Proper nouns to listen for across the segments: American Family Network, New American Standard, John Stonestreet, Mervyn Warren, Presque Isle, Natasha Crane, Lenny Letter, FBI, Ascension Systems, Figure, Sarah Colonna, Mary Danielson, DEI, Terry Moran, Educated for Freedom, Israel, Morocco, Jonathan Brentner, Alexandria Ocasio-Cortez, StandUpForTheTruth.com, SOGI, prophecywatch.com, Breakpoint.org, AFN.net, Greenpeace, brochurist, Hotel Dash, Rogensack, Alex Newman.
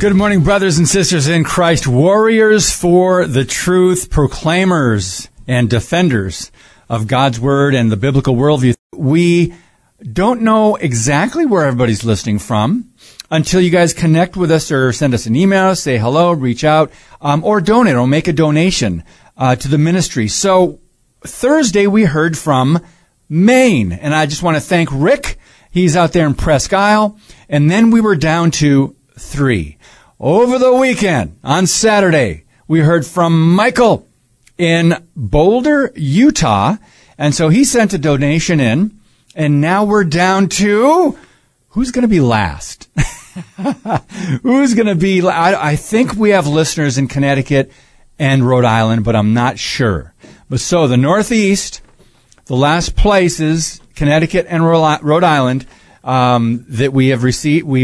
Good morning, brothers and sisters in Christ, warriors for the truth, proclaimers and defenders of God's word and the biblical worldview. We don't know exactly where everybody's listening from until you guys connect with us or send us an email, say hello, reach out, or donate or make a donation to the ministry. So Thursday we heard from Maine, and I just want to thank Rick. He's out there in Presque Isle. And then we were down to 3. Over the weekend, on Saturday, we heard from Michael in Boulder, Utah. And so he sent a donation in, and now we're down to... who's going to be last? Who's going to be? I think we have listeners in Connecticut and Rhode Island, but I'm not sure. But so the Northeast, the last places, Connecticut and Rhode Island, that we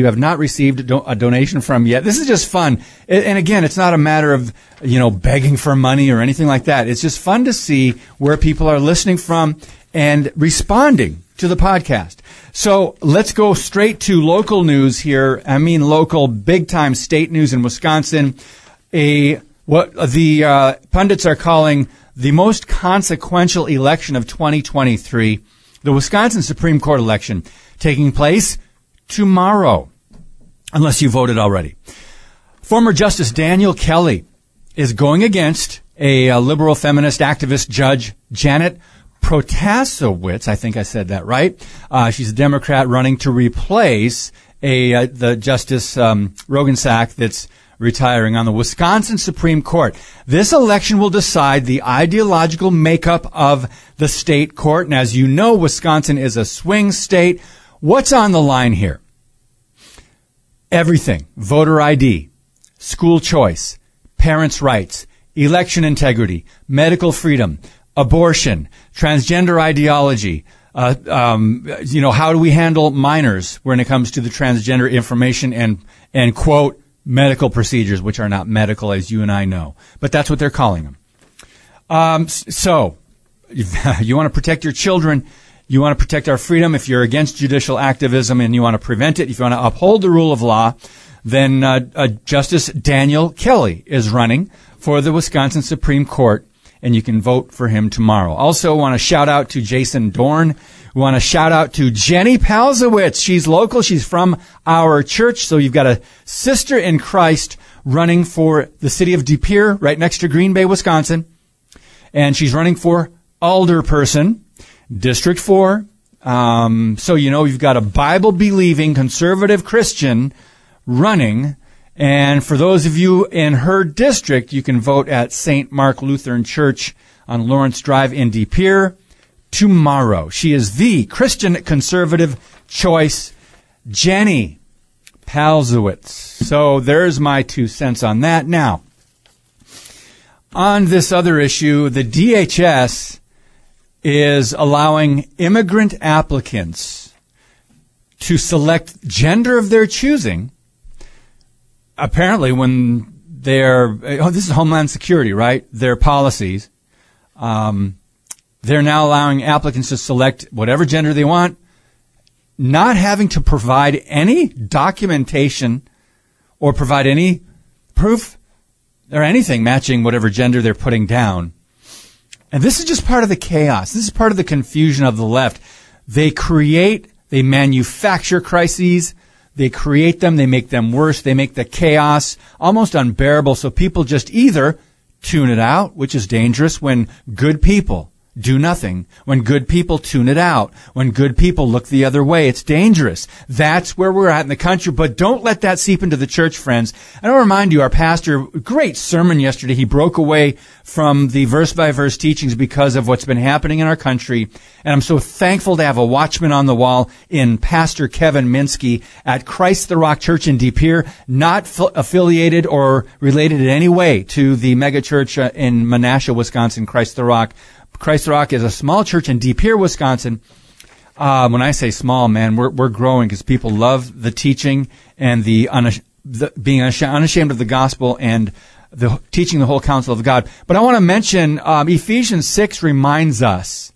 have not received a donation from yet. This is just fun. And again, it's not a matter of, you know, begging for money or anything like that. It's just fun to see where people are listening from and responding to the podcast. So let's go straight to local news here. I mean, local, big time state news in Wisconsin. What the pundits are calling the most consequential election of 2023, the Wisconsin Supreme Court election, taking place tomorrow, unless you voted already. Former Justice Daniel Kelly is going against a liberal feminist activist judge, Janet Protasiewicz, I think I said that right. She's a Democrat running to replace the Justice Rogensack that's retiring on the Wisconsin Supreme Court. This election will decide the ideological makeup of the state court. And as you know, Wisconsin is a swing state. What's on the line here? Everything. Voter ID, school choice, parents' rights, election integrity, medical freedom, abortion, transgender ideology, how do we handle minors when it comes to the transgender information and quote, medical procedures, which are not medical, as you and I know. But that's what they're calling them. So you want to protect your children. You want to protect our freedom. If you're against judicial activism and you want to prevent it, if you want to uphold the rule of law, then Justice Daniel Kelly is running for the Wisconsin Supreme Court. And you can vote for him tomorrow. Also, want to shout out to Jason Dorn. We want to shout out to Jenny Palzewicz. She's local. She's from our church. So you've got a sister in Christ running for the city of De Pere, right next to Green Bay, Wisconsin. And she's running for alderperson, District 4. So, you know, you've got a Bible-believing conservative Christian running. And for those of you in her district, you can vote at St. Mark Lutheran Church on Lawrence Drive in De Pere tomorrow. She is the Christian conservative choice, Jenny Palzewicz. So there's my 2 cents on that. Now, on this other issue, the DHS is allowing immigrant applicants to select gender of their choosing. Apparently, when this is Homeland Security, right? Their policies, they're now allowing applicants to select whatever gender they want, not having to provide any documentation or provide any proof or anything matching whatever gender they're putting down. And this is just part of the chaos. This is part of the confusion of the left. They manufacture crises. They create them, they make them worse, they make the chaos almost unbearable, so people just either tune it out, which is dangerous when good people do nothing, when good people tune it out, when good people look the other way. It's dangerous. That's where we're at in the country. But don't let that seep into the church, friends. And I'll remind you, our pastor, great sermon yesterday. He broke away from the verse-by-verse teachings because of what's been happening in our country. And I'm so thankful to have a watchman on the wall in Pastor Kevin Minsky at Christ the Rock Church in De Pere, not affiliated or related in any way to the megachurch in Menasha, Wisconsin, Christ the Rock. Christ the Rock is a small church in De Pere, Wisconsin. When I say small, man, we're growing because people love the teaching and the being unashamed of the gospel and the teaching the whole counsel of God. But I want to mention Ephesians 6 reminds us,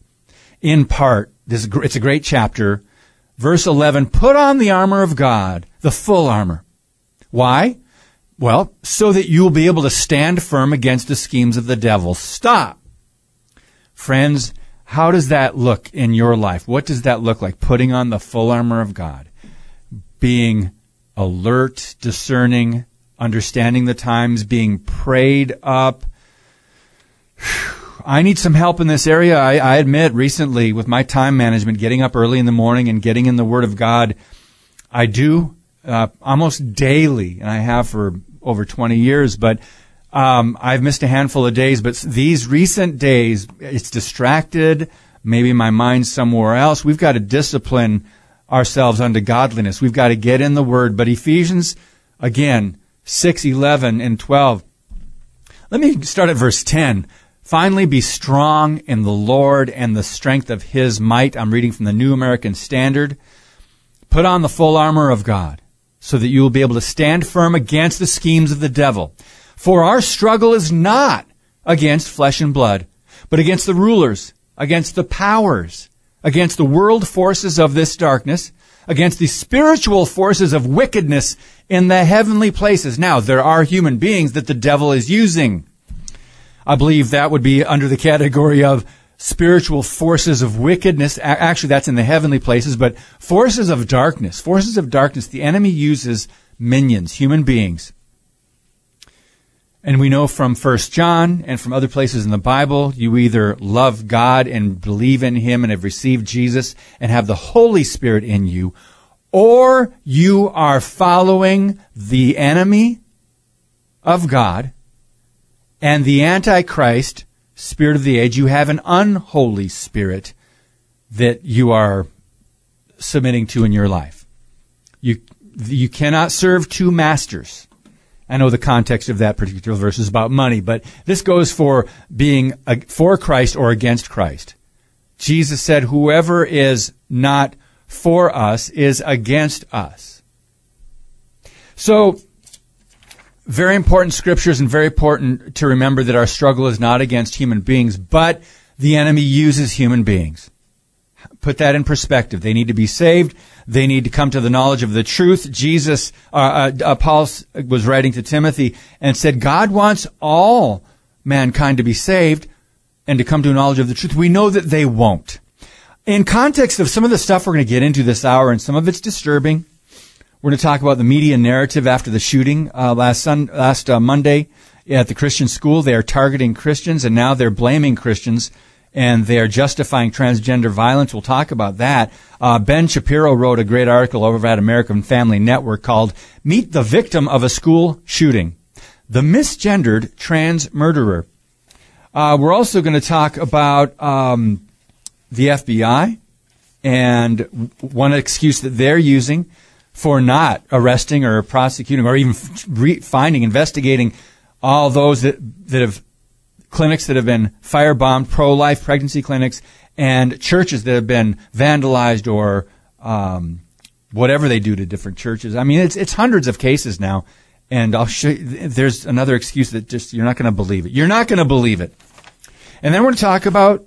in part, it's a great chapter, verse 11, put on the armor of God, the full armor. Why? Well, so that you will be able to stand firm against the schemes of the devil. Stop. Friends, how does that look in your life? What does that look like? Putting on the full armor of God, being alert, discerning, understanding the times, being prayed up. I need some help in this area. I admit recently with my time management, getting up early in the morning and getting in the Word of God, I do almost daily, and I have for over 20 years, but I've missed a handful of days, but these recent days, it's distracted. Maybe my mind's somewhere else. We've got to discipline ourselves unto godliness. We've got to get in the Word. But Ephesians, again, 6, 11, and 12. Let me start at verse 10. Finally, be strong in the Lord and the strength of His might. I'm reading from the New American Standard. Put on the full armor of God so that you will be able to stand firm against the schemes of the devil. For our struggle is not against flesh and blood, but against the rulers, against the powers, against the world forces of this darkness, against the spiritual forces of wickedness in the heavenly places. Now, there are human beings that the devil is using. I believe that would be under the category of spiritual forces of wickedness. Actually, that's in the heavenly places, but forces of darkness. Forces of darkness. The enemy uses minions, human beings. And we know from 1 John and from other places in the Bible, you either love God and believe in Him and have received Jesus and have the Holy Spirit in you, or you are following the enemy of God and the Antichrist, spirit of the age. You have an unholy spirit that you are submitting to in your life. You cannot serve two masters. I know the context of that particular verse is about money, but this goes for being for Christ or against Christ. Jesus said, whoever is not for us is against us. So, very important scriptures, and very important to remember that our struggle is not against human beings, but the enemy uses human beings. Put that in perspective. They need to be saved. They need to come to the knowledge of the truth. Jesus, Paul was writing to Timothy and said, God wants all mankind to be saved and to come to a knowledge of the truth. We know that they won't. In context of some of the stuff we're going to get into this hour, and some of it's disturbing, we're going to talk about the media narrative after the shooting last Monday at the Christian school. They are targeting Christians, and now they're blaming Christians, and they are justifying transgender violence. We'll talk about that. Ben Shapiro wrote a great article over at American Family Network called Meet the Victim of a School Shooting, the Misgendered Trans Murderer. We're also going to talk about the FBI and one excuse that they're using for not arresting or prosecuting or even investigating all those that have clinics that have been firebombed, pro-life pregnancy clinics, and churches that have been vandalized or whatever they do to different churches. I mean, it's hundreds of cases now, and I'll show you. There's another excuse that just you're not going to believe it. You're not going to believe it. And then we're going to talk about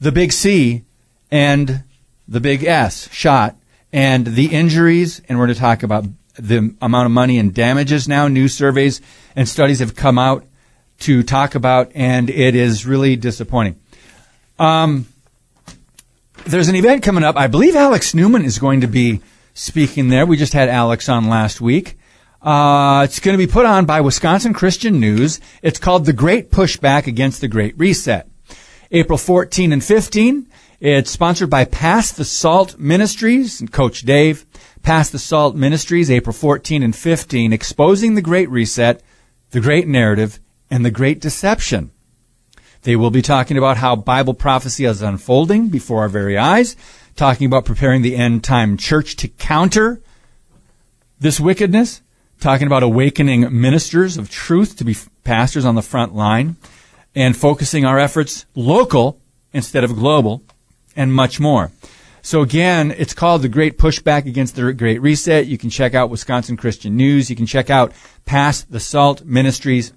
the big C and the big S shot and the injuries, and we're going to talk about the amount of money and damages now. New surveys and studies have come out to talk about, and it is really disappointing. There's an event coming up. I believe Alex Newman is going to be speaking there. We just had Alex on last week. It's going to be put on by Wisconsin Christian News. It's called The Great Pushback Against the Great Reset. April 14 and 15. It's sponsored by Pass the Salt Ministries and Coach Dave. Pass the Salt Ministries, April 14 and 15, Exposing the Great Reset, the Great Narrative, and the Great Deception. They will be talking about how Bible prophecy is unfolding before our very eyes, talking about preparing the end-time church to counter this wickedness, talking about awakening ministers of truth to be pastors on the front line, and focusing our efforts local instead of global, and much more. So again, it's called The Great Pushback Against the Great Reset. You can check out Wisconsin Christian News. You can check out Pass the Salt Ministries,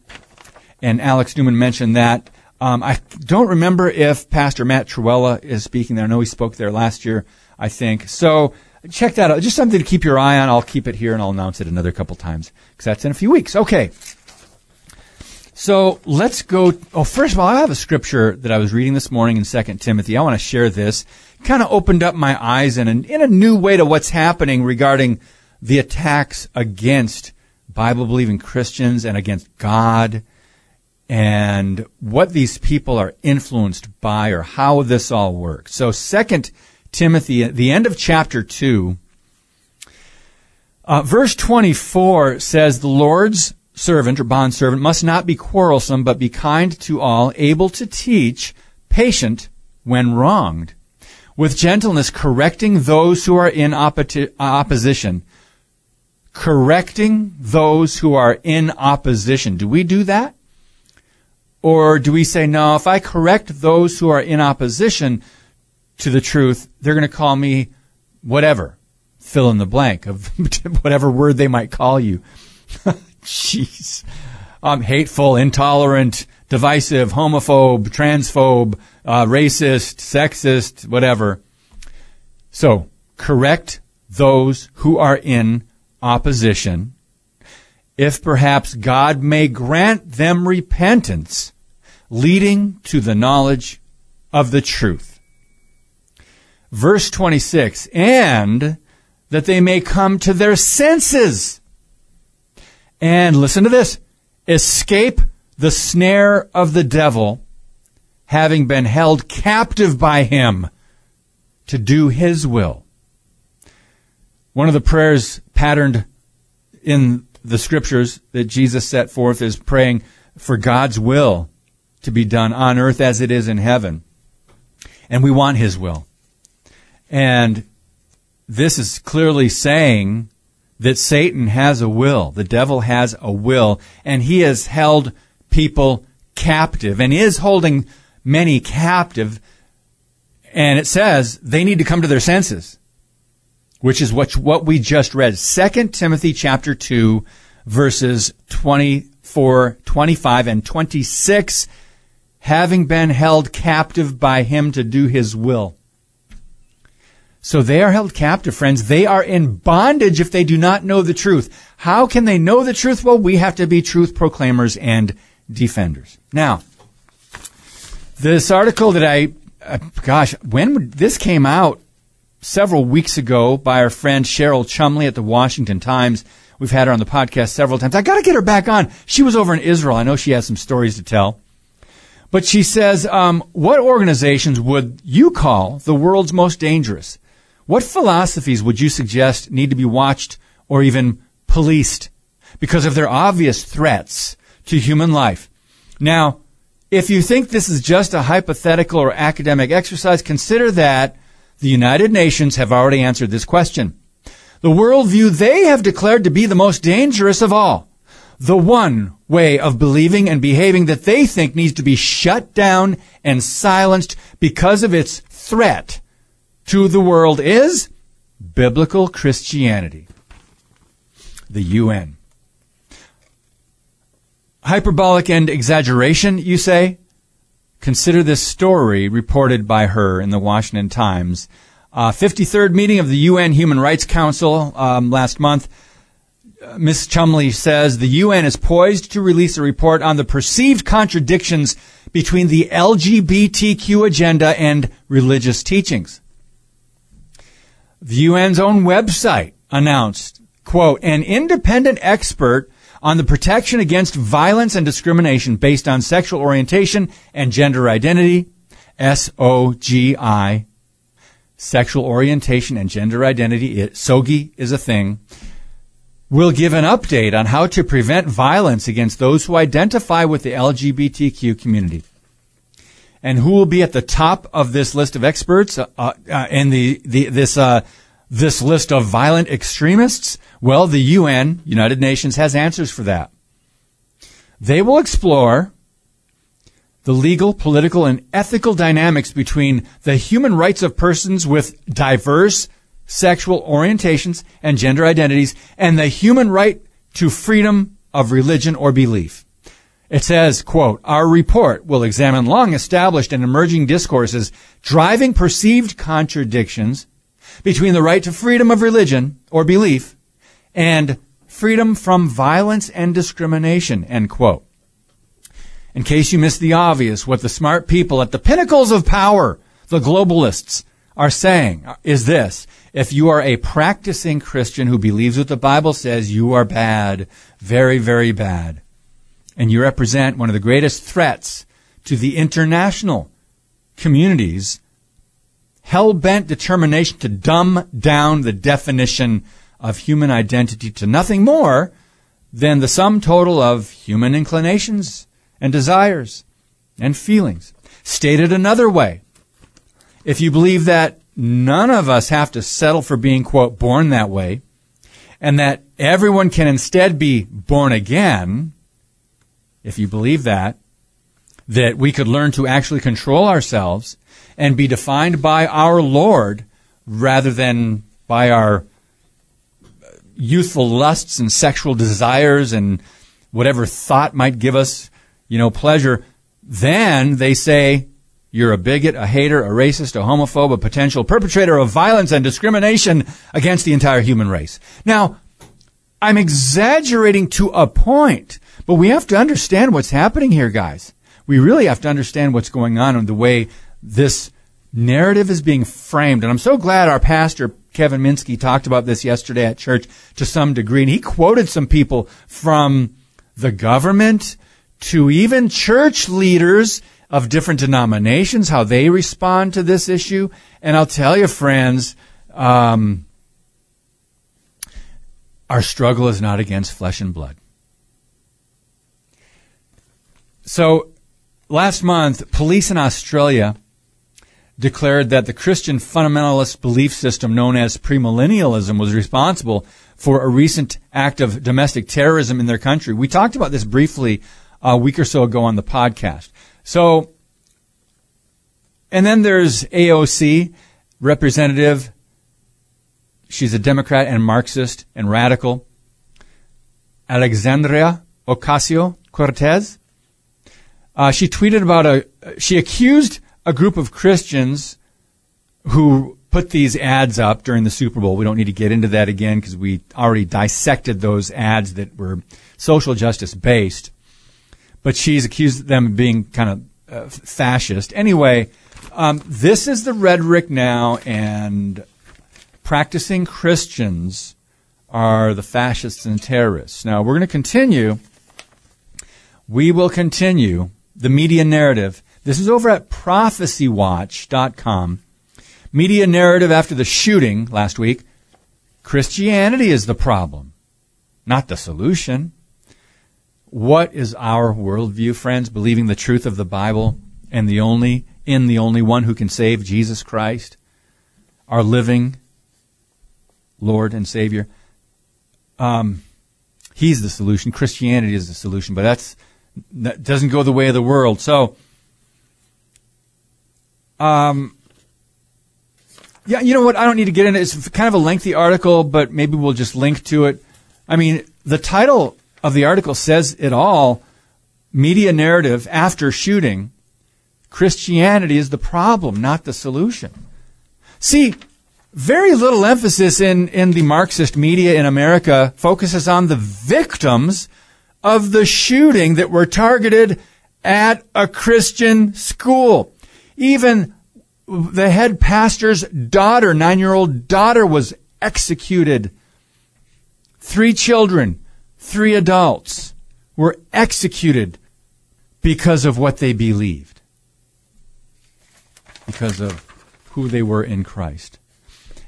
and Alex Newman mentioned that. I don't remember if Pastor Matt Truella is speaking there. I know he spoke there last year, I think. So check that out. Just something to keep your eye on. I'll keep it here, and I'll announce it another couple times because that's in a few weeks. Okay. So let's go. Oh, first of all, I have a scripture that I was reading this morning in 2 Timothy. I want to share this. Kind of opened up my eyes in a new way to what's happening regarding the attacks against Bible-believing Christians and against God, and what these people are influenced by, or how this all works. So 2 Timothy, at the end of chapter 2, verse 24 says, "The Lord's servant or bondservant must not be quarrelsome, but be kind to all, able to teach, patient when wronged, with gentleness correcting those who are in opposition. Correcting those who are in opposition. Do we do that? Or do we say, no, if I correct those who are in opposition to the truth, they're going to call me whatever, fill in the blank of whatever word they might call you. Jeez. I'm hateful, intolerant, divisive, homophobe, transphobe, racist, sexist, whatever. So correct those who are in opposition, if perhaps God may grant them repentance, leading to the knowledge of the truth." Verse 26, "And that they may come to their senses and," listen to this, "escape the snare of the devil, having been held captive by him to do his will." One of the prayers patterned in the scriptures that Jesus set forth is praying for God's will to be done on earth as it is in heaven. And we want his will. And this is clearly saying that Satan has a will. The devil has a will. And he has held people captive and is holding many captive. And it says they need to come to their senses, which is what we just read. 2 Timothy chapter 2, verses 24, 25, and 26, "having been held captive by him to do his will." So they are held captive, friends. They are in bondage if they do not know the truth. How can they know the truth? Well, we have to be truth proclaimers and defenders. Now, this article that this came out several weeks ago by our friend Cheryl Chumley at the Washington Times. We've had her on the podcast several times. I got to get her back on. She was over in Israel. I know she has some stories to tell. But she says, what organizations would you call the world's most dangerous? What philosophies would you suggest need to be watched or even policed because of their obvious threats to human life? Now, if you think this is just a hypothetical or academic exercise, consider that the United Nations have already answered this question. The worldview they have declared to be the most dangerous of all, the one way of believing and behaving that they think needs to be shut down and silenced because of its threat to the world, is biblical Christianity. The UN. Hyperbolic and exaggeration, you say? Consider this story reported by her in the Washington Times. 53rd meeting of the UN Human Rights Council last month. Ms. Chumley says the UN is poised to release a report on the perceived contradictions between the LGBTQ agenda and religious teachings. The UN's own website announced, quote, "an independent expert on the protection against violence and discrimination based on sexual orientation and gender identity, SOGI, sexual orientation and gender identity, SOGI is a thing, will give an update on how to prevent violence against those who identify with the LGBTQ community. And who will be at the top of this list of experts and this list of violent extremists? Well, the UN, United Nations, has answers for that. They will explore the legal, political, and ethical dynamics between the human rights of persons with diverse sexual orientations and gender identities and the human right to freedom of religion or belief. It says, quote, our report will examine long-established and emerging discourses driving perceived contradictions between the right to freedom of religion or belief and freedom from violence and discrimination, end quote. In case you missed the obvious, what the smart people at the pinnacles of power, the globalists, are saying is this. If you are a practicing Christian who believes what the Bible says, you are bad, very, very bad. And you represent one of the greatest threats to the international community's hell-bent determination to dumb down the definition of human identity to nothing more than the sum total of human inclinations and desires and feelings. Stated another way, if you believe that none of us have to settle for being, quote, born that way, and that everyone can instead be born again, if you believe that we could learn to actually control ourselves and be defined by our Lord rather than by our youthful lusts and sexual desires and whatever thought might give us, pleasure, then they say you're a bigot, a hater, a racist, a homophobe, a potential perpetrator of violence and discrimination against the entire human race. Now, I'm exaggerating to a point, but we have to understand what's happening here, guys. We really have to understand what's going on and the way this narrative is being framed. And I'm so glad our pastor, Kevin Minsky, talked about this yesterday at church to some degree. And he quoted some people from the government to even church leaders of different denominations, how they respond to this issue. And I'll tell you, friends, our struggle is not against flesh and blood. So last month, police in Australia declared that the Christian fundamentalist belief system known as premillennialism was responsible for a recent act of domestic terrorism in their country. We talked about this briefly a week or so ago on the podcast. So, and then there's AOC, representative. She's a Democrat and Marxist and radical. Alexandria Ocasio-Cortez. She tweeted about she accused a group of Christians who put these ads up during the Super Bowl. We don't need to get into that again because we already dissected those ads that were social justice based. But she's accused them of being kind of fascist. Anyway, this is the rhetoric now, and practicing Christians are the fascists and terrorists. Now, we're going to continue. We will continue the media narrative. This is over at prophecywatch.com. Media narrative after the shooting last week. Christianity is the problem, not the solution. What is our worldview, friends? Believing the truth of the Bible and the only one who can save, Jesus Christ, our living Lord and Savior. He's the solution. Christianity is the solution, but that doesn't go the way of the world. So, yeah, you know what? I don't need to get into it. It's kind of a lengthy article, but maybe we'll just link to it. I mean, the title of the article says it all. Media narrative after shooting. Christianity is the problem, not the solution. See, very little emphasis in the Marxist media in America focuses on the victims of the shooting that were targeted at a Christian school. Even the head pastor's daughter, 9-year-old daughter, was executed. 3 children, 3 adults were executed because of what they believed. because of who they were in Christ.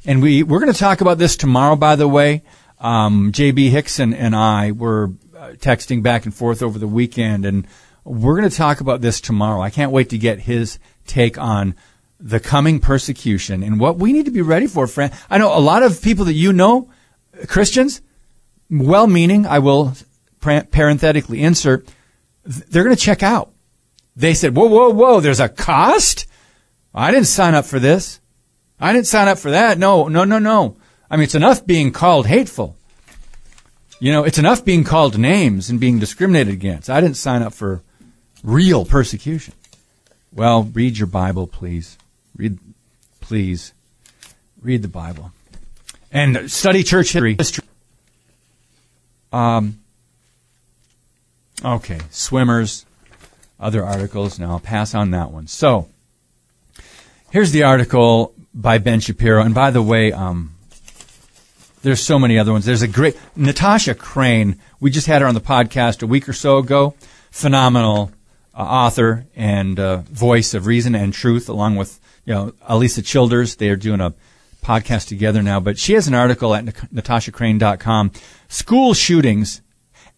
And we're going to talk about this tomorrow, by the way. J.B. Hickson and I were texting back and forth over the weekend, and we're going to talk about this tomorrow. I can't wait to get his take on the coming persecution and what we need to be ready for, friend. I know a lot of people that you know, Christians, well-meaning, I will parenthetically insert, they're going to check out. They said, whoa, whoa, whoa, there's a cost? I didn't sign up for this. I didn't sign up for that. No, no, no, no. I mean, it's enough being called hateful. You know, it's enough being called names and being discriminated against. I didn't sign up for real persecution. Well, read your Bible, please. Read the Bible. And study church history. Okay, swimmers, other articles. Now I'll pass on that one. So, here's the article by Ben Shapiro. And by the way, there's so many other ones. There's a great Natasha Crane. We just had her on the podcast a week or so ago. Phenomenal author and voice of reason and truth, along with, you know, Alisa Childers. They are doing a podcast together now. But she has an article at natashacrane.com. School shootings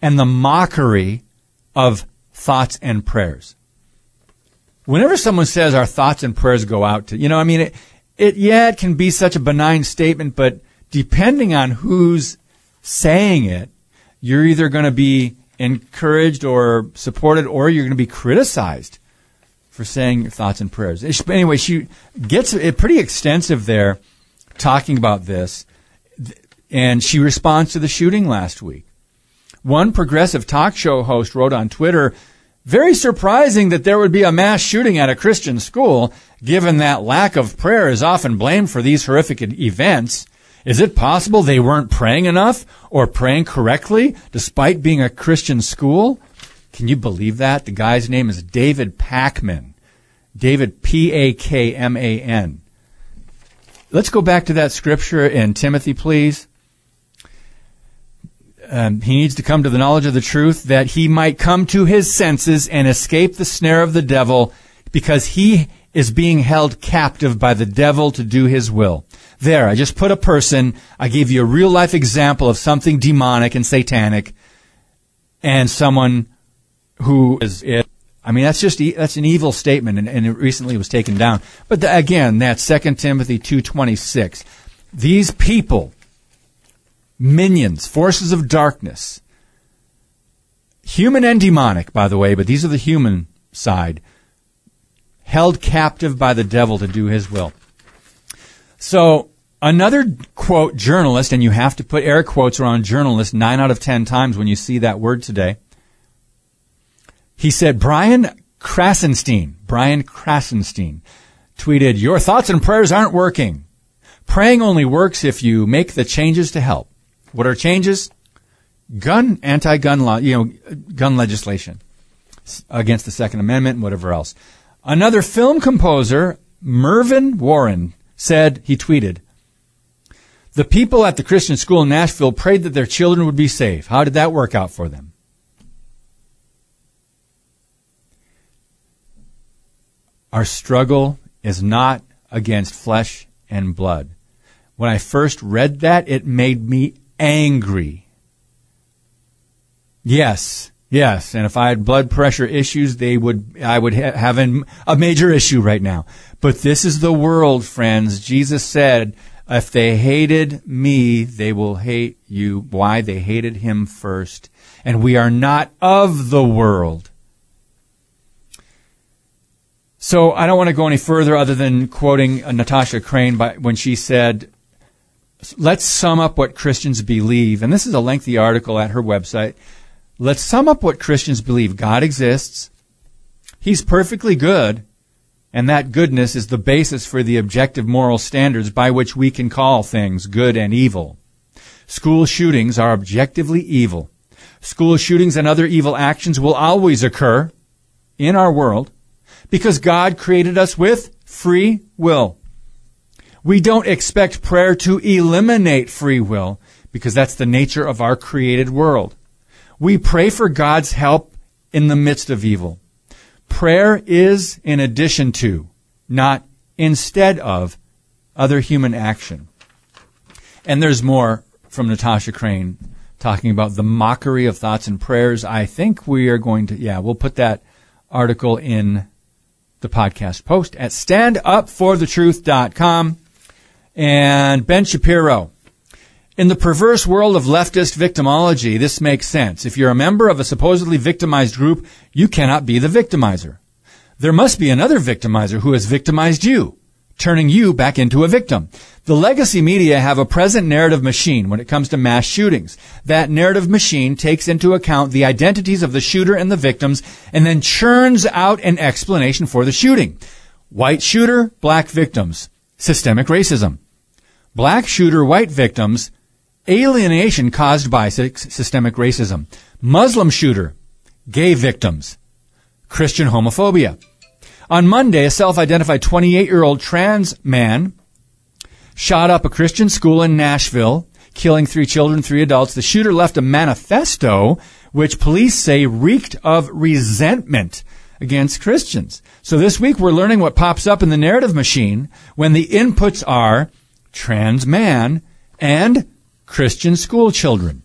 and the mockery of thoughts and prayers. Whenever someone says our thoughts and prayers go out to, you know, I mean, it can be such a benign statement, but depending on who's saying it, you're either going to be encouraged or supported, or you're going to be criticized for saying your thoughts and prayers. Anyway, she gets it pretty extensive there talking about this, and she responds to the shooting last week. One progressive talk show host wrote on Twitter, "Very surprising that there would be a mass shooting at a Christian school, given that lack of prayer is often blamed for these horrific events. Is it possible they weren't praying enough or praying correctly despite being a Christian school?" Can you believe that? The guy's name is David Pakman. David, P-A-K-M-A-N. Let's go back to that scripture in Timothy, please. He needs to come to the knowledge of the truth that he might come to his senses and escape the snare of the devil, because he is being held captive by the devil to do his will. There, I just put a person, I gave you a real-life example of something demonic and satanic, and someone who is it. I mean, that's an evil statement, and it recently was taken down. But again, that's 2 Timothy 2:26. These people, minions, forces of darkness, human and demonic, by the way, but these are the human side, held captive by the devil to do his will. So another, quote, journalist, and you have to put air quotes around journalist 9 out of 10 times when you see that word today. He said, Brian Krasenstein tweeted, "Your thoughts and prayers aren't working. Praying only works if you make the changes to help." What are changes? Anti-gun law, gun legislation against the Second Amendment and whatever else. Another film composer, Mervyn Warren, said, he tweeted, "The people at the Christian school in Nashville prayed that their children would be safe. How did that work out for them?" Our struggle is not against flesh and blood. When I first read that, it made me angry. Yes, and if I had blood pressure issues, I would have a major issue right now. But this is the world, friends. Jesus said, if they hated me, they will hate you. Why? They hated him first. And we are not of the world. So I don't want to go any further other than quoting Natasha Crane when she said, let's sum up what Christians believe. And this is a lengthy article at her website. Let's sum up what Christians believe. God exists. He's perfectly good. And that goodness is the basis for the objective moral standards by which we can call things good and evil. School shootings are objectively evil. School shootings and other evil actions will always occur in our world because God created us with free will. We don't expect prayer to eliminate free will because that's the nature of our created world. We pray for God's help in the midst of evil. Prayer is in addition to, not instead of other human action. And there's more from Natasha Crane talking about the mockery of thoughts and prayers. I think we are going to, we'll put that article in the podcast post at StandUpForTheTruth.com. And Ben Shapiro. In the perverse world of leftist victimology, this makes sense. If you're a member of a supposedly victimized group, you cannot be the victimizer. There must be another victimizer who has victimized you, turning you back into a victim. The legacy media have a present narrative machine when it comes to mass shootings. That narrative machine takes into account the identities of the shooter and the victims and then churns out an explanation for the shooting. White shooter, black victims. Systemic racism. Black shooter, white victims. Alienation caused by systemic racism. Muslim shooter. Gay victims. Christian homophobia. On Monday, a self-identified 28-year-old trans man shot up a Christian school in Nashville, killing 3 children, 3 adults. The shooter left a manifesto, which police say reeked of resentment against Christians. So this week, we're learning what pops up in the narrative machine when the inputs are trans man and Christian school children.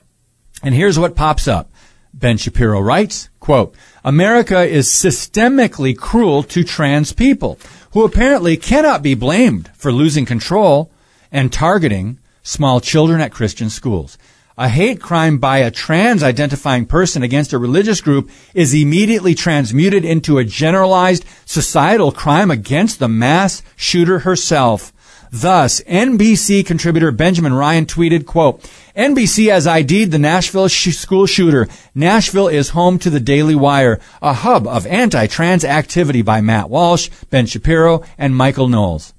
And here's what pops up. Ben Shapiro writes, quote, America is systemically cruel to trans people who apparently cannot be blamed for losing control and targeting small children at Christian schools. A hate crime by a trans-identifying person against a religious group is immediately transmuted into a generalized societal crime against the mass shooter herself. Thus, NBC contributor Benjamin Ryan tweeted, quote, NBC has ID'd the Nashville school shooter. Nashville is home to the Daily Wire, a hub of anti-trans activity by Matt Walsh, Ben Shapiro, and Michael Knowles.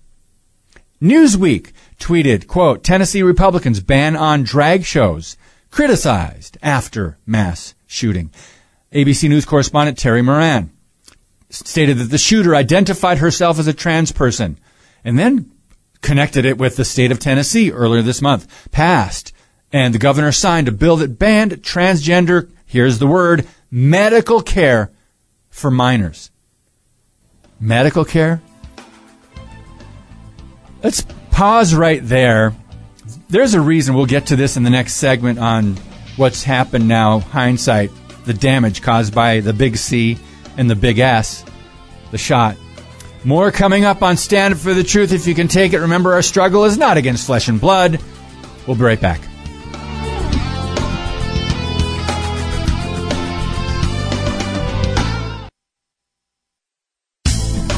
Newsweek tweeted, quote, Tennessee Republicans ban on drag shows, criticized after mass shooting. ABC News correspondent Terry Moran stated that the shooter identified herself as a trans person and then connected it with the state of Tennessee earlier this month. Passed, and the governor signed a bill that banned transgender, here's the word, medical care for minors. Medical care? Let's pause right there. There's a reason we'll get to this in the next segment on what's happened now, hindsight, the damage caused by the big C and the big S, the shot. More coming up on Stand Up for the Truth. If you can take it, remember our struggle is not against flesh and blood. We'll be right back.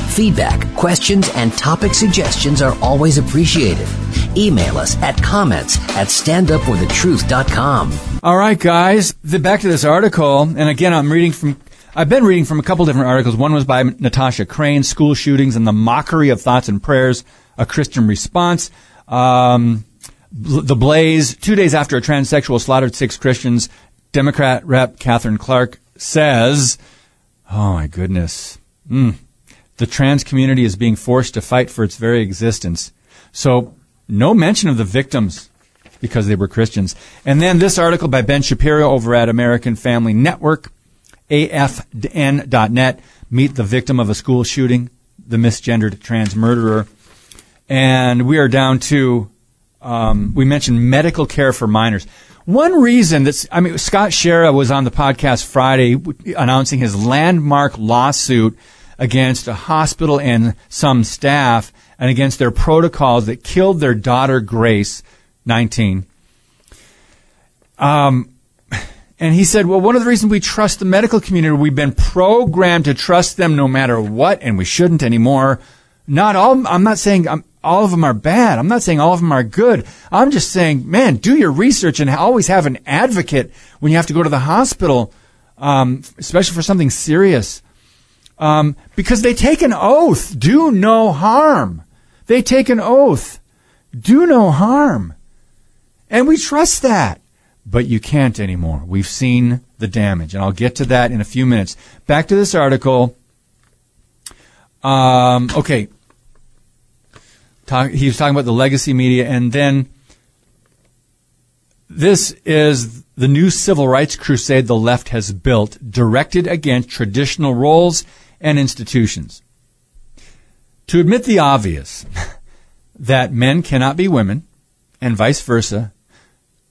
Feedback, questions, and topic suggestions are always appreciated. Email us at comments at StandUpForTheTruth.com. All right, guys, back to this article. And again, I've been reading from a couple different articles. One was by Natasha Crane, School Shootings and the Mockery of Thoughts and Prayers, a Christian Response. The Blaze, 2 days after a transsexual slaughtered 6 Christians, Democrat Rep. Catherine Clark says, oh, my goodness, the trans community is being forced to fight for its very existence. So no mention of the victims because they were Christians. And then this article by Ben Shapiro over at American Family Network, AFN.net, meet the victim of a school shooting, the misgendered trans murderer. And we are down to, we mentioned medical care for minors. One reason Scott Shera was on the podcast Friday announcing his landmark lawsuit against a hospital and some staff and against their protocols that killed their daughter, Grace, 19. And he said, well, one of the reasons we trust the medical community, we've been programmed to trust them no matter what, and we shouldn't anymore. I'm not saying all of them are bad. I'm not saying all of them are good. I'm just saying, man, do your research and always have an advocate when you have to go to the hospital, especially for something serious. Because they take an oath, do no harm. They take an oath, do no harm. And we trust that. But you can't anymore. We've seen the damage. And I'll get to that in a few minutes. Back to this article. Okay. He was talking about the legacy media. And then this is the new civil rights crusade the left has built, directed against traditional roles and institutions. To admit the obvious, that men cannot be women, and vice versa,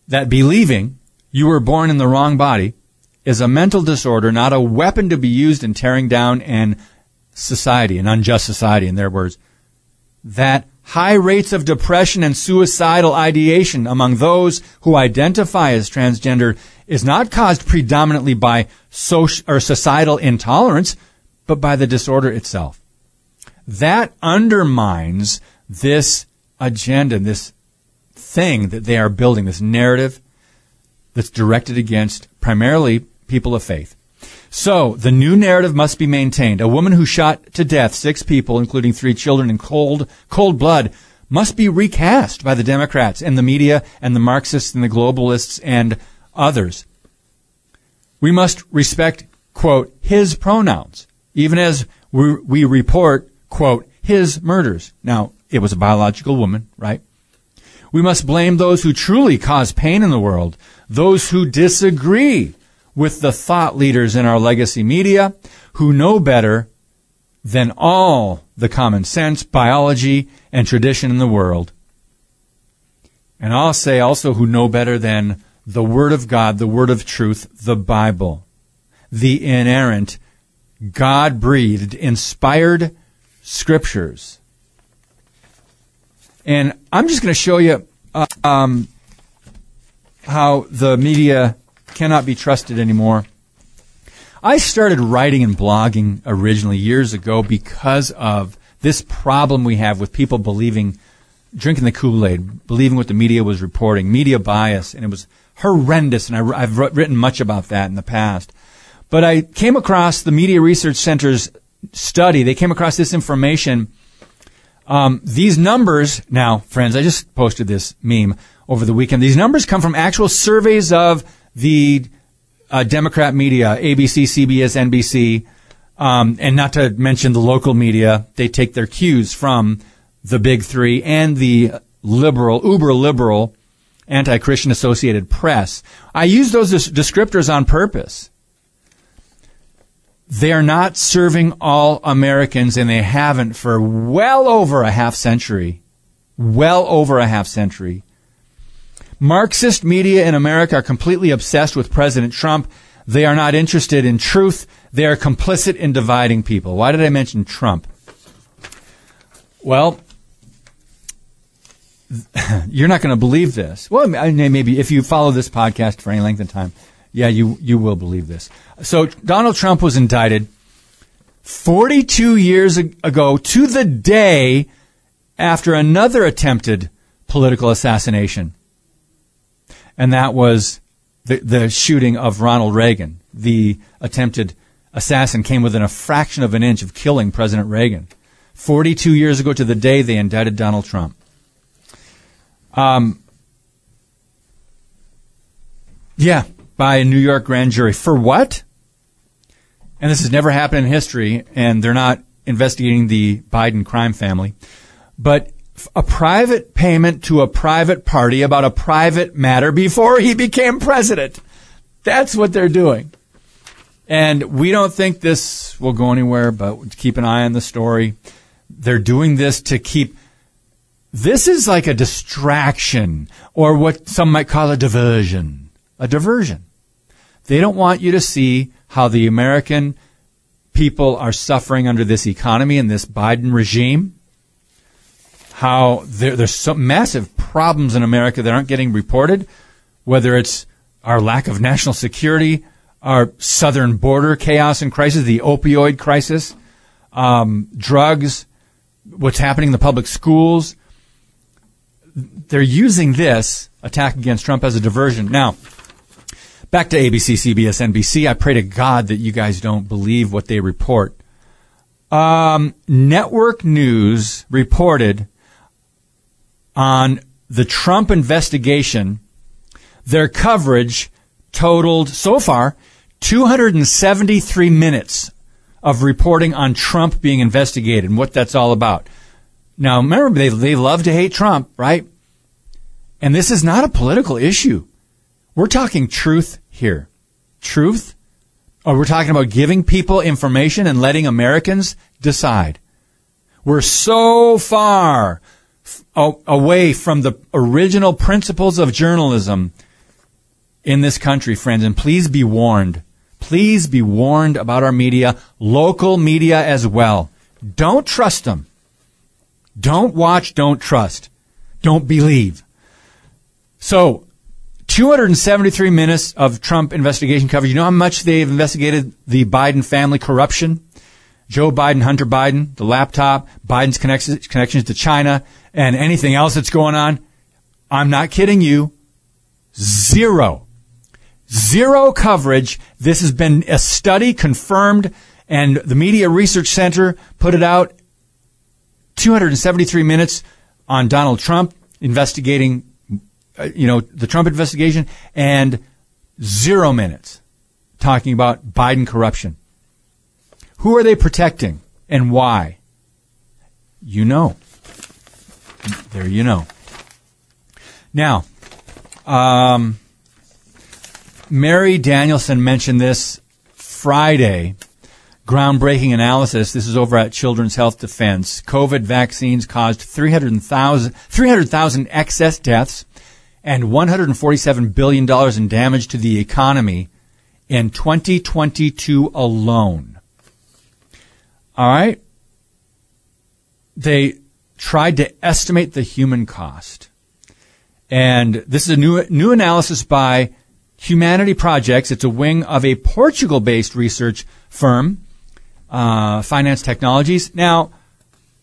that believing you were born in the wrong body is a mental disorder, not a weapon to be used in tearing down an society, an unjust society, in their words, that high rates of depression and suicidal ideation among those who identify as transgender is not caused predominantly by social or societal intolerance, but by the disorder itself. That undermines this agenda, this thing that they are building, this narrative that's directed against primarily people of faith. So the new narrative must be maintained. A woman who shot to death 6 people, including 3 children, in cold blood must be recast by the Democrats and the media and the Marxists and the globalists and others. We must respect, quote, his pronouns, even as we report, quote, his murders. Now, it was a biological woman, right? We must blame those who truly cause pain in the world, those who disagree with the thought leaders in our legacy media, who know better than all the common sense, biology, and tradition in the world. And I'll say also who know better than the Word of God, the Word of Truth, the Bible, the inerrant, God-breathed, inspired scriptures. And I'm just going to show you how the media cannot be trusted anymore. I started writing and blogging originally years ago because of this problem we have with people believing, drinking the Kool-Aid, believing what the media was reporting, media bias, and it was horrendous, and I've written much about that in the past. But I came across the Media Research Center's study. They came across this information. These numbers, now, friends, I just posted this meme over the weekend. These numbers come from actual surveys of the Democrat media, ABC, CBS, NBC, and not to mention the local media. They take their cues from the Big Three and the liberal, uber-liberal, anti-Christian Associated Press. I use those descriptors on purpose. They are not serving all Americans, and they haven't for well over a half century. Marxist media in America are completely obsessed with President Trump. They are not interested in truth. They are complicit in dividing people. Why did I mention Trump? Well, you're not going to believe this. Well, maybe if you follow this podcast for any length of time. Yeah, you will believe this. So Donald Trump was indicted 42 years ago to the day after another attempted political assassination. And that was the shooting of Ronald Reagan. The attempted assassin came within a fraction of an inch of killing President Reagan. 42 years ago to the day they indicted Donald Trump. Yeah. By a New York grand jury. For what? And this has never happened in history, and they're not investigating the Biden crime family. But a private payment to a private party about a private matter before he became president. That's what they're doing. And we don't think this will go anywhere, but keep an eye on the story. They're doing this to keep... This is like a distraction, or what some might call a diversion. They don't want you to see how the American people are suffering under this economy and this Biden regime, how there's some massive problems in America that aren't getting reported, whether it's our lack of national security, our southern border chaos and crisis, the opioid crisis, drugs, what's happening in the public schools. They're using this attack against Trump as a diversion. Now, back to ABC, CBS, NBC. I pray to God that you guys don't believe what they report. Network News reported on the Trump investigation. Their coverage totaled, so far, 273 minutes of reporting on Trump being investigated and what that's all about. Now, remember, they love to hate Trump, right? And this is not a political issue. We're talking truth here. Truth? Or we're talking about giving people information and letting Americans decide. We're so far away from the original principles of journalism in this country, friends. And please be warned. Please be warned about our media, local media as well. Don't trust them. Don't watch, don't trust. Don't believe. So, 273 minutes of Trump investigation coverage. You know how much they've investigated the Biden family corruption? Joe Biden, Hunter Biden, the laptop, Biden's connections to China, and anything else that's going on. I'm not kidding you. Zero coverage. This has been a study confirmed, and the Media Research Center put it out. 273 minutes on Donald Trump investigating, the Trump investigation, and 0 minutes talking about Biden corruption. Who are they protecting and why? Now, Mary Danielson mentioned this Friday. Groundbreaking analysis. This is over at Children's Health Defense. COVID vaccines caused 300,000 excess deaths and $147 billion in damage to the economy in 2022 alone. All right. They tried to estimate the human cost. And this is a new analysis by Humanity Projects. It's a wing of a Portugal-based research firm, Finance Technologies. Now,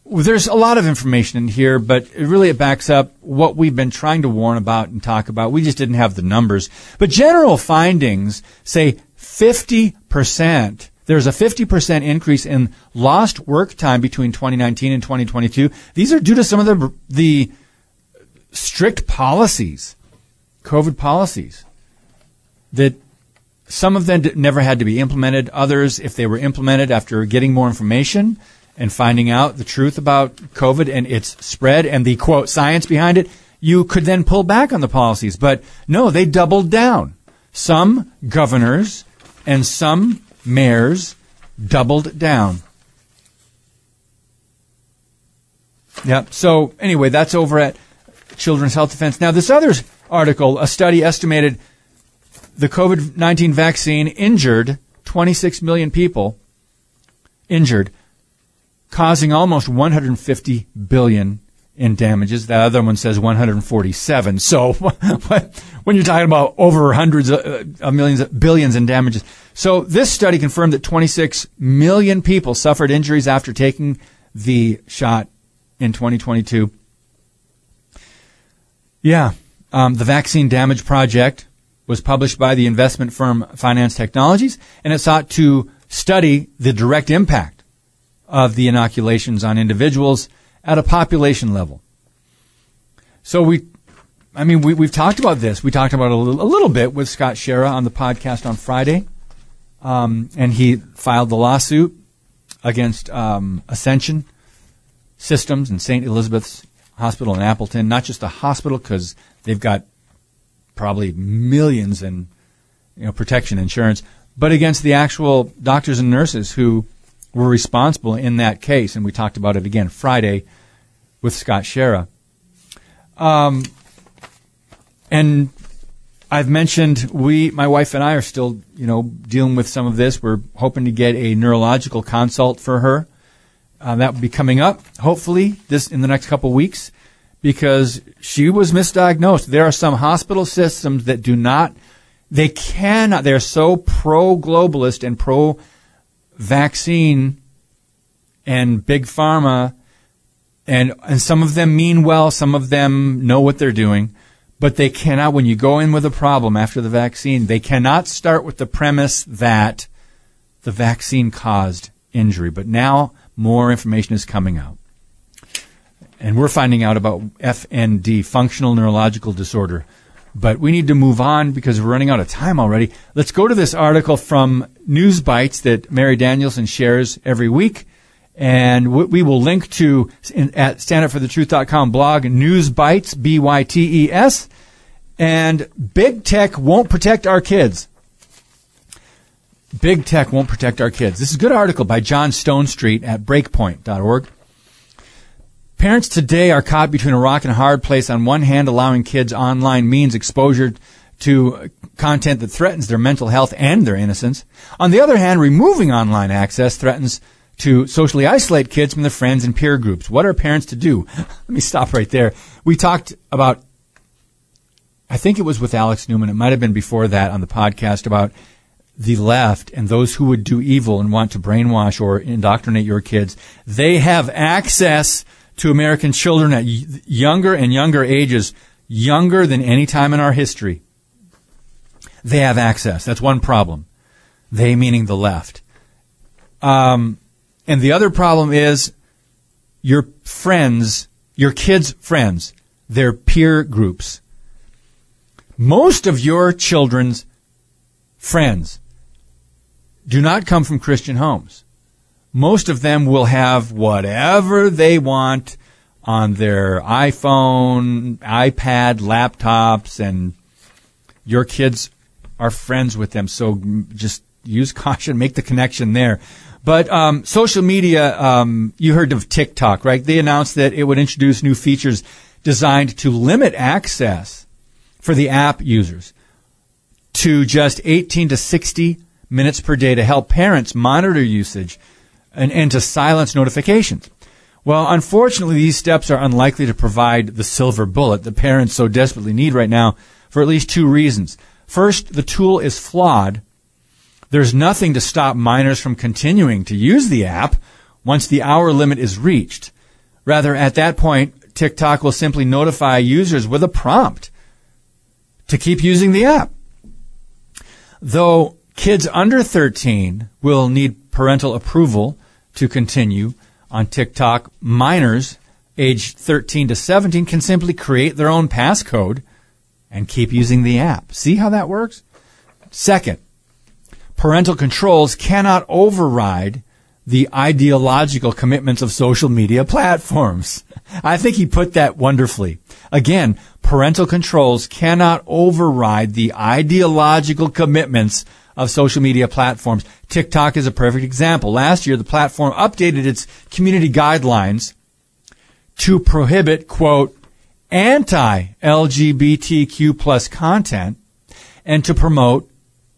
there's a lot of information in here, but it backs up what we've been trying to warn about and talk about. We just didn't have the numbers. But general findings say 50%. There's a 50% increase in lost work time between 2019 and 2022. These are due to some of the strict policies, COVID policies, that some of them never had to be implemented. Others, if they were implemented after getting more information and finding out the truth about COVID and its spread and the, quote, science behind it, you could then pull back on the policies. But no, they doubled down. Some governors and some mayors doubled down. Yep. So anyway, that's over at Children's Health Defense. Now, this other article, a study estimated the COVID-19 vaccine injured 26 million people, causing almost 150 billion in damages. That other one says 147. So when you're talking about over hundreds of millions, billions in damages. So this study confirmed that 26 million people suffered injuries after taking the shot in 2022. Yeah. The Vaccine Damage Project was published by the investment firm Finance Technologies, and it sought to study the direct impact of the inoculations on individuals at a population level. So we've talked about this. We talked about it a little bit with Scott Shera on the podcast on Friday, and he filed the lawsuit against Ascension Systems and St. Elizabeth's Hospital in Appleton, not just the hospital because they've got probably millions in protection insurance, but against the actual doctors and nurses who were responsible in that case. And we talked about it again Friday with Scott Shera. And I've mentioned my wife and I are still, dealing with some of this. We're hoping to get a neurological consult for her. That will be coming up, hopefully, in the next couple weeks, because she was misdiagnosed. There are some hospital systems that they're so pro-globalist and pro-vaccine and big pharma, and some of them mean well, some of them know what they're doing, but they cannot, when you go in with a problem after the vaccine, they cannot start with the premise that the vaccine caused injury. But now more information is coming out. And we're finding out about FND, functional neurological disorder. But we need to move on because we're running out of time already. Let's go to this article from News Bites that Mary Danielson shares every week. And we will link to at StandUpForTheTruth.com blog, News Bites, B-Y-T-E-S. And big tech won't protect our kids. Big tech won't protect our kids. This is a good article by John Stonestreet at breakpoint.org. Parents today are caught between a rock and a hard place. On one hand, allowing kids online means exposure to content that threatens their mental health and their innocence. On the other hand, removing online access threatens to socially isolate kids from their friends and peer groups. What are parents to do? Let me stop right there. We talked about, I think it was with Alex Newman, it might have been before that on the podcast, about the left and those who would do evil and want to brainwash or indoctrinate your kids. They have access to American children at younger and younger ages, younger than any time in our history. They have access. That's one problem. They meaning the left. And the other problem is your friends, your kids' friends, their peer groups. Most of your children's friends do not come from Christian homes. Most of them will have whatever they want on their iPhone, iPad, laptops, and your kids are friends with them. So just use caution, make the connection there. But social media, you heard of TikTok, right? They announced that it would introduce new features designed to limit access for the app users to just 18 to 60 minutes per day to help parents monitor usage and to silence notifications. Well, unfortunately, these steps are unlikely to provide the silver bullet that parents so desperately need right now for at least two reasons. First, the tool is flawed. There's nothing to stop minors from continuing to use the app once the hour limit is reached. Rather, at that point, TikTok will simply notify users with a prompt to keep using the app. Though kids under 13 will need parental approval to continue on TikTok, minors aged 13 to 17 can simply create their own passcode and keep using the app. See how that works? Second, parental controls cannot override the ideological commitments of social media platforms. I think he put that wonderfully. Again, parental controls cannot override the ideological commitments of social media platforms. TikTok is a perfect example. Last year, the platform updated its community guidelines to prohibit, quote, anti-LGBTQ plus content and to promote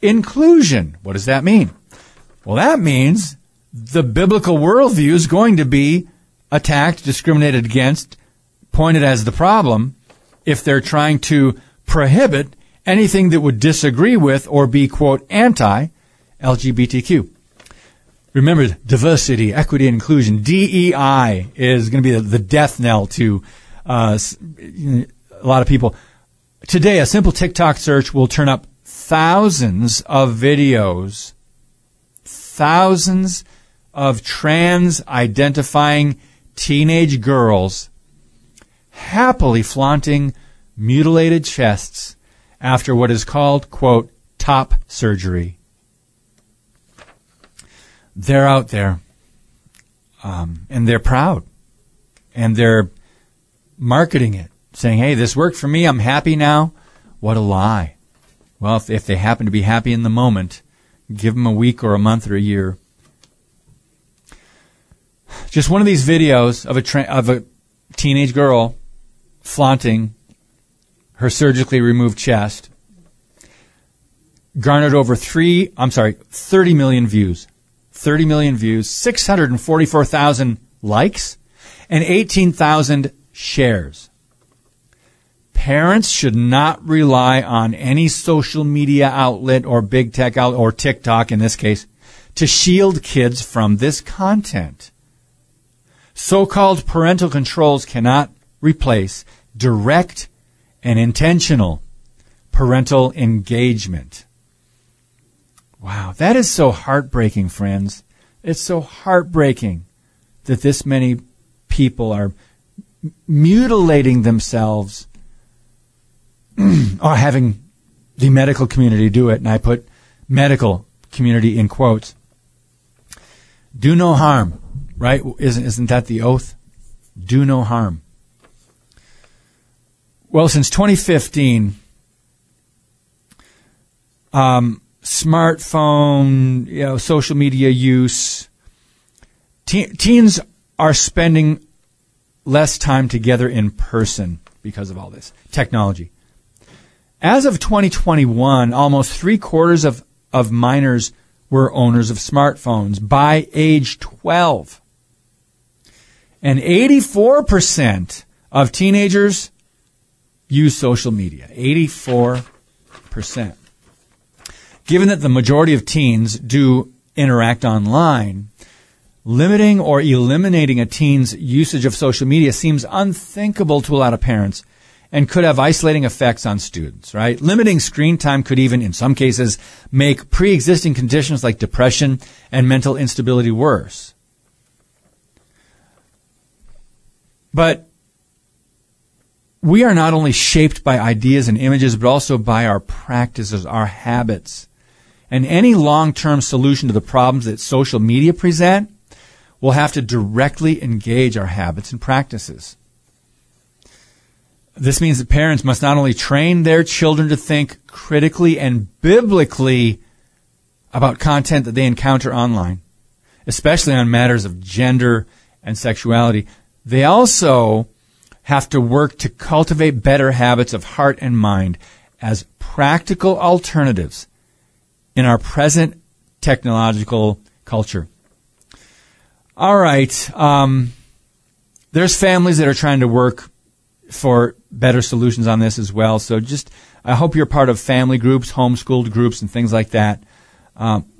inclusion. What does that mean? Well, that means the biblical worldview is going to be attacked, discriminated against, pointed as the problem if they're trying to prohibit anything that would disagree with or be, quote, anti-LGBTQ. Remember, diversity, equity, and inclusion, DEI, is going to be the death knell to a lot of people. Today, a simple TikTok search will turn up thousands of videos, thousands of trans-identifying teenage girls happily flaunting mutilated chests after what is called, quote, top surgery. They're out there, and they're proud, and they're marketing it, saying, hey, this worked for me, I'm happy now. What a lie. Well, if they happen to be happy in the moment, give them a week or a month or a year. Just one of these videos of a teenage girl flaunting her surgically removed chest garnered over 30 million views. 30 million views, 644,000 likes, and 18,000 shares. Parents should not rely on any social media outlet or big tech outlet or TikTok in this case to shield kids from this content. So-called parental controls cannot replace direct and intentional parental engagement. Wow, that is so heartbreaking, friends. It's so heartbreaking that this many people are mutilating themselves or having the medical community do it, and I put medical community in quotes. Do no harm, right? Isn't that the oath? Do no harm. Well, since 2015, smartphone, social media use, teens are spending less time together in person because of all this technology. As of 2021, almost three-quarters of minors were owners of smartphones by age 12. And 84% of teenagers use social media. 84%. Given that the majority of teens do interact online, limiting or eliminating a teen's usage of social media seems unthinkable to a lot of parents and could have isolating effects on students, right? Limiting screen time could even, in some cases, make pre-existing conditions like depression and mental instability worse. But we are not only shaped by ideas and images, but also by our practices, our habits. And any long-term solution to the problems that social media present will have to directly engage our habits and practices. This means that parents must not only train their children to think critically and biblically about content that they encounter online, especially on matters of gender and sexuality. They also have to work to cultivate better habits of heart and mind as practical alternatives in our present technological culture. All right. There's families that are trying to work for better solutions on this as well. So just, I hope you're part of family groups, homeschooled groups, and things like that.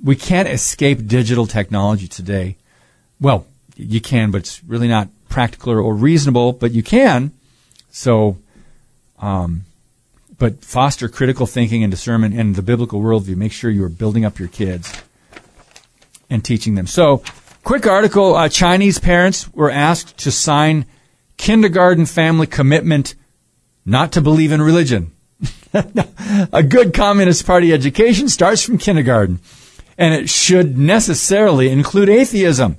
We can't escape digital technology today. Well, you can, but it's really not practical or reasonable, but you can. So, but foster critical thinking and discernment and the biblical worldview. Make sure you're building up your kids and teaching them. So, quick article, Chinese parents were asked to sign kindergarten family commitment not to believe in religion. A good Communist Party education starts from kindergarten, and it should necessarily include atheism.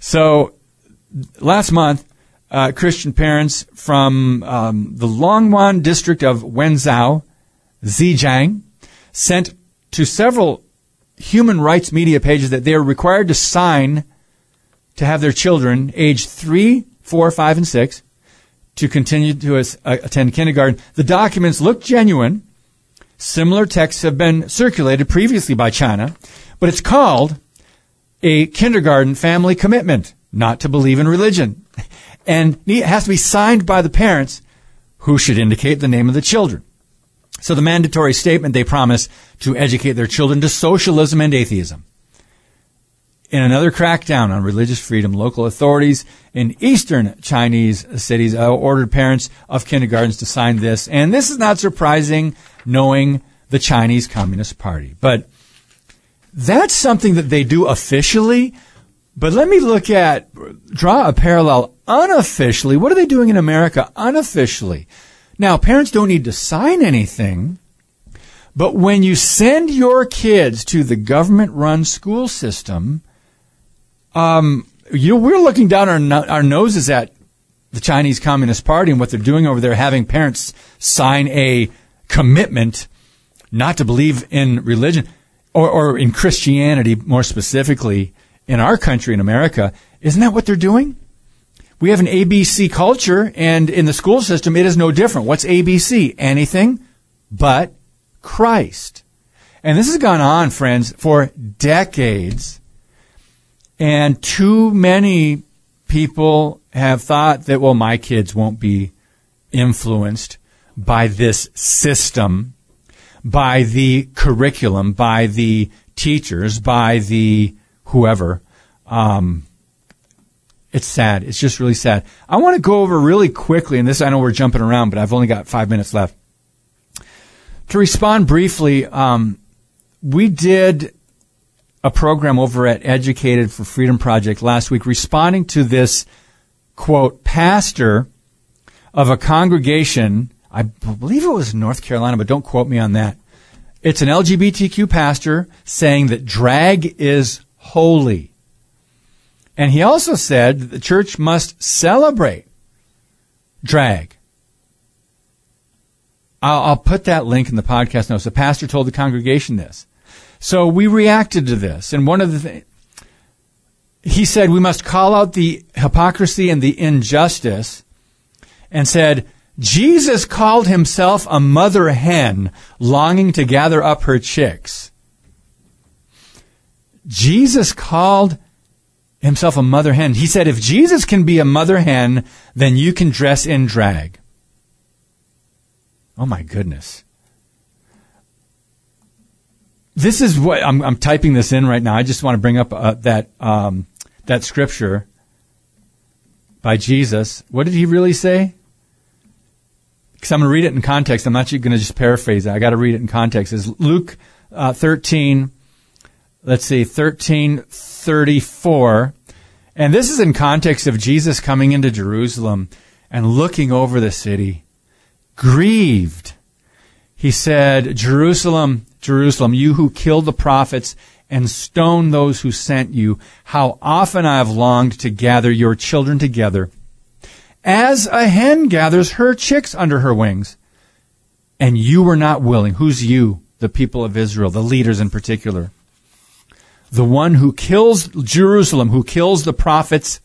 So, last month, Christian parents from the Longwan district of Wenzhou, Zhejiang, sent to several human rights media pages that they are required to sign to have their children aged 3, 4, 5, and 6 to continue to attend kindergarten. The documents look genuine. Similar texts have been circulated previously by China, but it's called a kindergarten family commitment not to believe in religion. And it has to be signed by the parents, who should indicate the name of the children. So the mandatory statement they promise to educate their children to socialism and atheism. In another crackdown on religious freedom, local authorities in eastern Chinese cities ordered parents of kindergartens to sign this. And this is not surprising, knowing the Chinese Communist Party. But that's something that they do officially. But let me draw a parallel unofficially. What are they doing in America unofficially? Now, parents don't need to sign anything, but when you send your kids to the government-run school system, we're looking down our noses at the Chinese Communist Party and what they're doing over there, having parents sign a commitment not to believe in religion or in Christianity, more specifically, in our country, in America. Isn't that what they're doing? We have an ABC culture, and in the school system, it is no different. What's ABC? Anything but Christ. And this has gone on, friends, for decades. And too many people have thought that, well, my kids won't be influenced by this system, by the curriculum, by the teachers, by the whoever. It's sad. It's just really sad. I want to go over really quickly, and this, I know we're jumping around, but I've only got 5 minutes left. To respond briefly, we did a program over at Educated for Freedom Project last week responding to this, quote, pastor of a congregation, I believe it was North Carolina, but don't quote me on that. It's an LGBTQ pastor saying that drag is holy. And he also said that the church must celebrate drag. I'll put that link in the podcast notes. The pastor told the congregation this. So we reacted to this. And one of the things, he said, we must call out the hypocrisy and the injustice and said, Jesus called himself a mother hen longing to gather up her chicks. Jesus called himself a mother hen. He said, if Jesus can be a mother hen, then you can dress in drag. Oh, my goodness. This is what I'm typing this in right now. I just want to bring up that scripture by Jesus. What did he really say? Because I'm going to read it in context. I'm not going to just paraphrase it. I got to read it in context. It's Luke 13. Let's see, 13:34. And this is in context of Jesus coming into Jerusalem and looking over the city, grieved. He said, Jerusalem, Jerusalem, you who killed the prophets and stoned those who sent you, how often I have longed to gather your children together, as a hen gathers her chicks under her wings. And you were not willing. Who's you? The people of Israel, the leaders in particular. The one who kills Jerusalem, who kills the prophets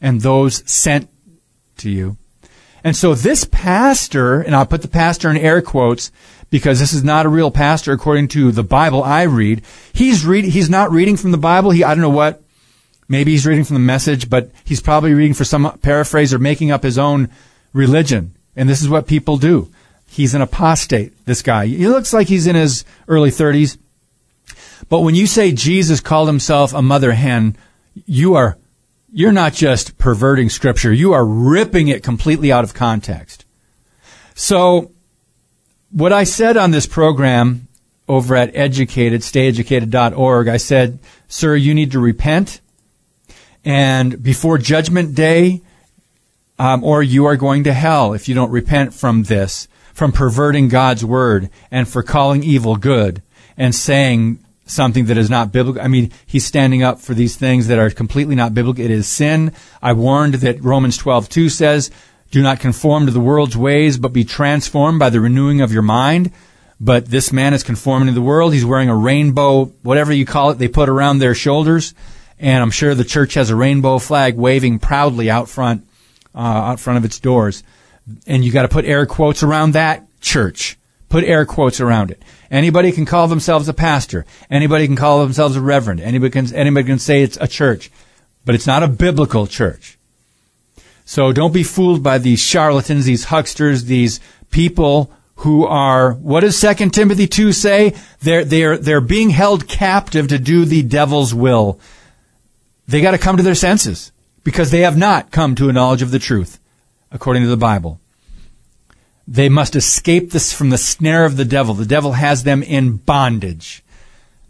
and those sent to you. And so this pastor, and I'll put the pastor in air quotes because this is not a real pastor according to the Bible I read. He's not reading from the Bible. I don't know what. Maybe he's reading from the Message, but he's probably reading for some paraphrase or making up his own religion. And this is what people do. He's an apostate, this guy. He looks like he's in his early 30s. But when you say Jesus called himself a mother hen, you're not just perverting Scripture. You are ripping it completely out of context. So what I said on this program over at Educated, stayeducated.org, I said, sir, you need to repent. And before Judgment Day, or you are going to hell if you don't repent from this, from perverting God's word and for calling evil good and saying something that is not biblical. I mean, he's standing up for these things that are completely not biblical. It is sin. I warned that Romans 12:2 says, do not conform to the world's ways, but be transformed by the renewing of your mind. But this man is conforming to the world. He's wearing a rainbow, whatever you call it, they put around their shoulders. And I'm sure the church has a rainbow flag waving proudly out front of its doors. And you got to put air quotes around that church. Put air quotes around it. Anybody can call themselves a pastor. Anybody can call themselves a reverend. Anybody can say it's a church. But it's not a biblical church. So don't be fooled by these charlatans, these hucksters, these people who are, what does 2 Timothy 2 say? They're being held captive to do the devil's will. They got to come to their senses because they have not come to a knowledge of the truth, according to the Bible. They must escape this from the snare of the devil. The devil has them in bondage.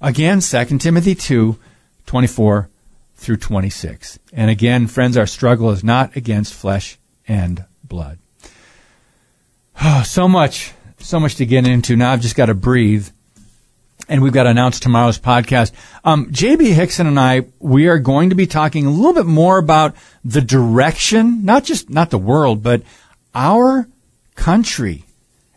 Again, 2 Timothy 2, 24 through 26. And again, friends, our struggle is not against flesh and blood. Oh, so much to get into. Now I've just got to breathe. And we've got to announce tomorrow's podcast. J.B. Hickson and I, we are going to be talking a little bit more about the direction, not the world, but our country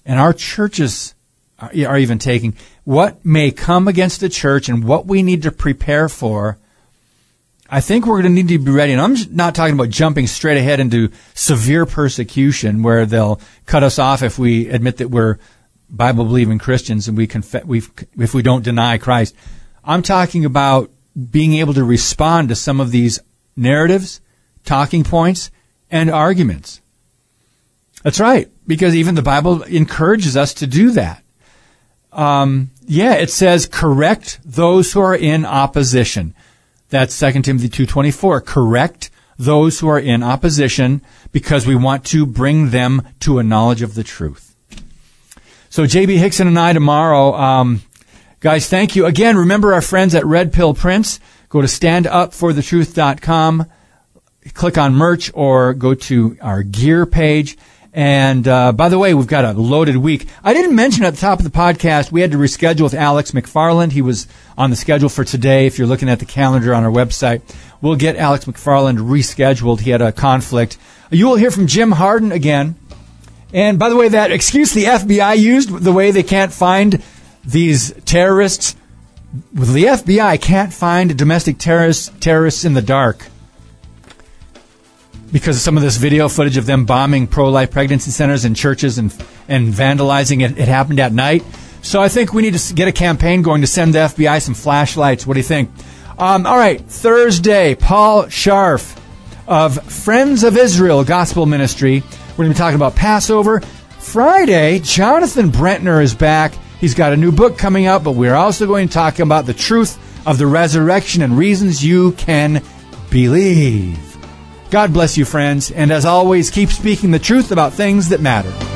and our churches are even taking, what may come against the church and what we need to prepare for. I think we're going to need to be ready. And I'm not talking about jumping straight ahead into severe persecution where they'll cut us off if we admit that we're Bible-believing Christians and if we don't deny Christ. I'm talking about being able to respond to some of these narratives, talking points, and arguments. That's right, because even the Bible encourages us to do that. It says, correct those who are in opposition. That's 2 Timothy 2:24. Correct those who are in opposition because we want to bring them to a knowledge of the truth. So J.B. Hickson and I tomorrow. Guys, thank you. Again, remember our friends at Red Pill Prints. Go to StandUpForTheTruth.com, click on merch, or go to our gear page. And by the way, we've got a loaded week. I didn't mention at the top of the podcast, we had to reschedule with Alex McFarland. He was on the schedule for today. If you're looking at the calendar on our website, we'll get Alex McFarland rescheduled. He had a conflict. You will hear from Jim Harden again. And by the way, that excuse the FBI used, the way they can't find these terrorists, the FBI can't find domestic terrorists in the dark. because of some of this video footage of them bombing pro-life pregnancy centers and churches and vandalizing it. It happened at night. So I think we need to get a campaign going to send the FBI some flashlights. What do you think? All right, Thursday, Paul Scharf of Friends of Israel Gospel Ministry. We're going to be talking about Passover. Friday, Jonathan Brentner is back. He's got a new book coming out, but we're also going to talk about the truth of the resurrection and reasons you can believe. God bless you, friends, and as always, keep speaking the truth about things that matter.